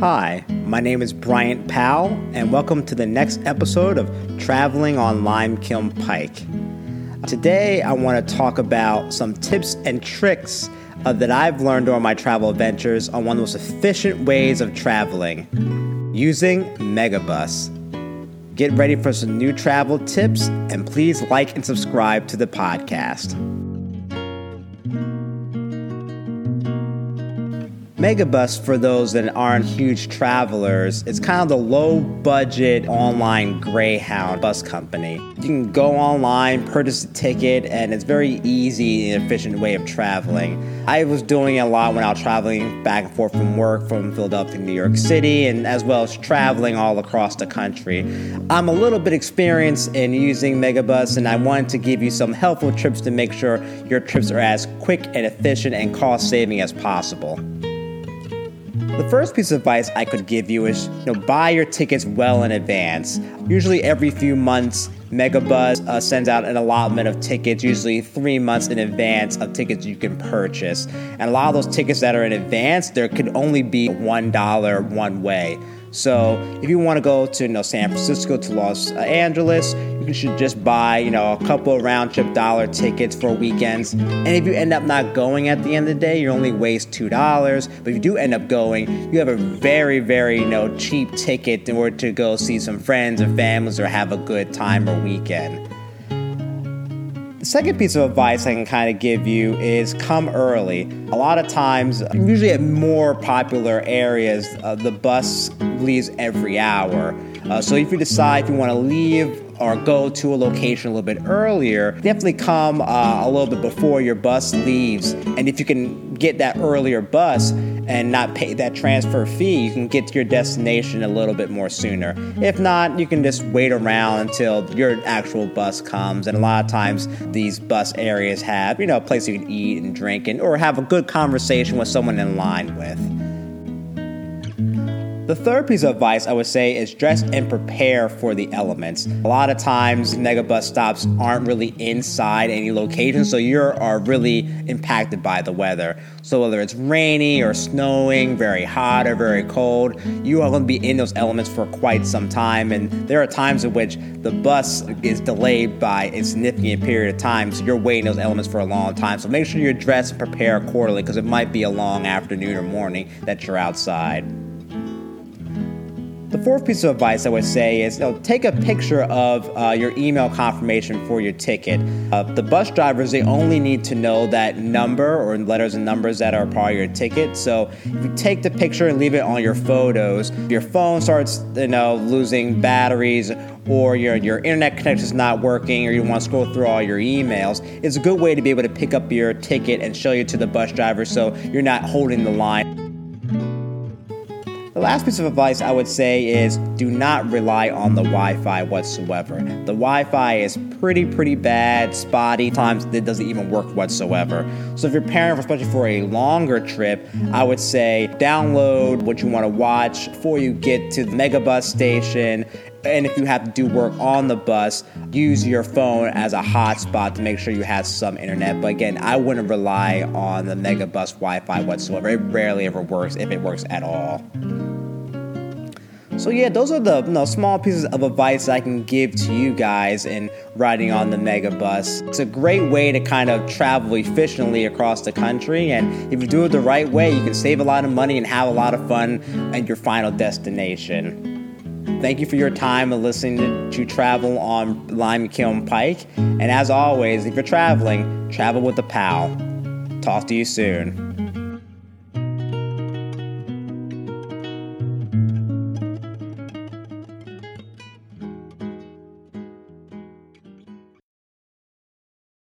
Hi, my name is Bryant Powell, and welcome to the next episode of Traveling on Limekiln Pike. Today, I want to talk about some tips and tricks that I've learned during my travel adventures on one of the most efficient ways of traveling, using Megabus. Get ready for some new travel tips, and please like and subscribe to the podcast. Megabus, for those that aren't huge travelers, it's kind of the low-budget online Greyhound bus company. You can go online, purchase a ticket, and it's very easy and efficient way of traveling. I was doing it a lot when I was traveling back and forth from work from Philadelphia to New York City, and as well as traveling all across the country. I'm a little bit experienced in using Megabus, and I wanted to give you some helpful trips to make sure your trips are as quick and efficient and cost-saving as possible. The first piece of advice I could give you is, buy your tickets well in advance. Usually every few months, Megabus sends out an allotment of tickets, usually 3 months in advance of tickets you can purchase. And a lot of those tickets that are in advance, there could only be $1 one way. So if you want to go to San Francisco to Los Angeles, you should just buy a couple of round-trip dollar tickets for weekends. And if you end up not going at the end of the day, you only waste $2. But if you do end up going, you have a very, very cheap ticket in order to go see some friends or families or have a good time or weekend. The second piece of advice I can kind of give you is come early. A lot of times, usually at more popular areas, the bus leaves every hour. So if you decide if you want to leave or go to a location a little bit earlier, definitely come a little bit before your bus leaves. And if you can get that earlier bus and not pay that transfer fee, you can get to your destination a little bit more sooner. If not, you can just wait around until your actual bus comes. And a lot of times these bus areas have, a place you can eat and drink and or have a good conversation with someone in line with. The third piece of advice I would say is dress and prepare for the elements. A lot of times, Megabus stops aren't really inside any location, so you are really impacted by the weather. So whether it's rainy or snowing, very hot or very cold, you are going to be in those elements for quite some time. And there are times in which the bus is delayed by a significant period of time, so you're waiting those elements for a long time. So make sure you're dressed and prepare accordingly, because it might be a long afternoon or morning that you're outside. The fourth piece of advice I would say is take a picture of your email confirmation for your ticket. The bus drivers, they only need to know that number or letters and numbers that are part of your ticket. So if you take the picture and leave it on your photos, if your phone starts losing batteries or your internet connection is not working or you want to scroll through all your emails, it's a good way to be able to pick up your ticket and show you to the bus driver so you're not holding the line. The last piece of advice I would say is do not rely on the Wi-Fi whatsoever. The Wi-Fi is pretty bad, spotty, times it doesn't even work whatsoever. So if you're preparing, especially for a longer trip, I would say download what you want to watch before you get to the Megabus station. And if you have to do work on the bus, use your phone as a hotspot to make sure you have some internet. But again, I wouldn't rely on the Megabus Wi-Fi whatsoever. It rarely ever works, if it works at all. So yeah, those are the small pieces of advice that I can give to you guys in riding on the Megabus. It's a great way to kind of travel efficiently across the country, and if you do it the right way, you can save a lot of money and have a lot of fun at your final destination. Thank you for your time and listening to Travel on Limekiln Pike. And as always, if you're traveling, travel with a pal. Talk to you soon.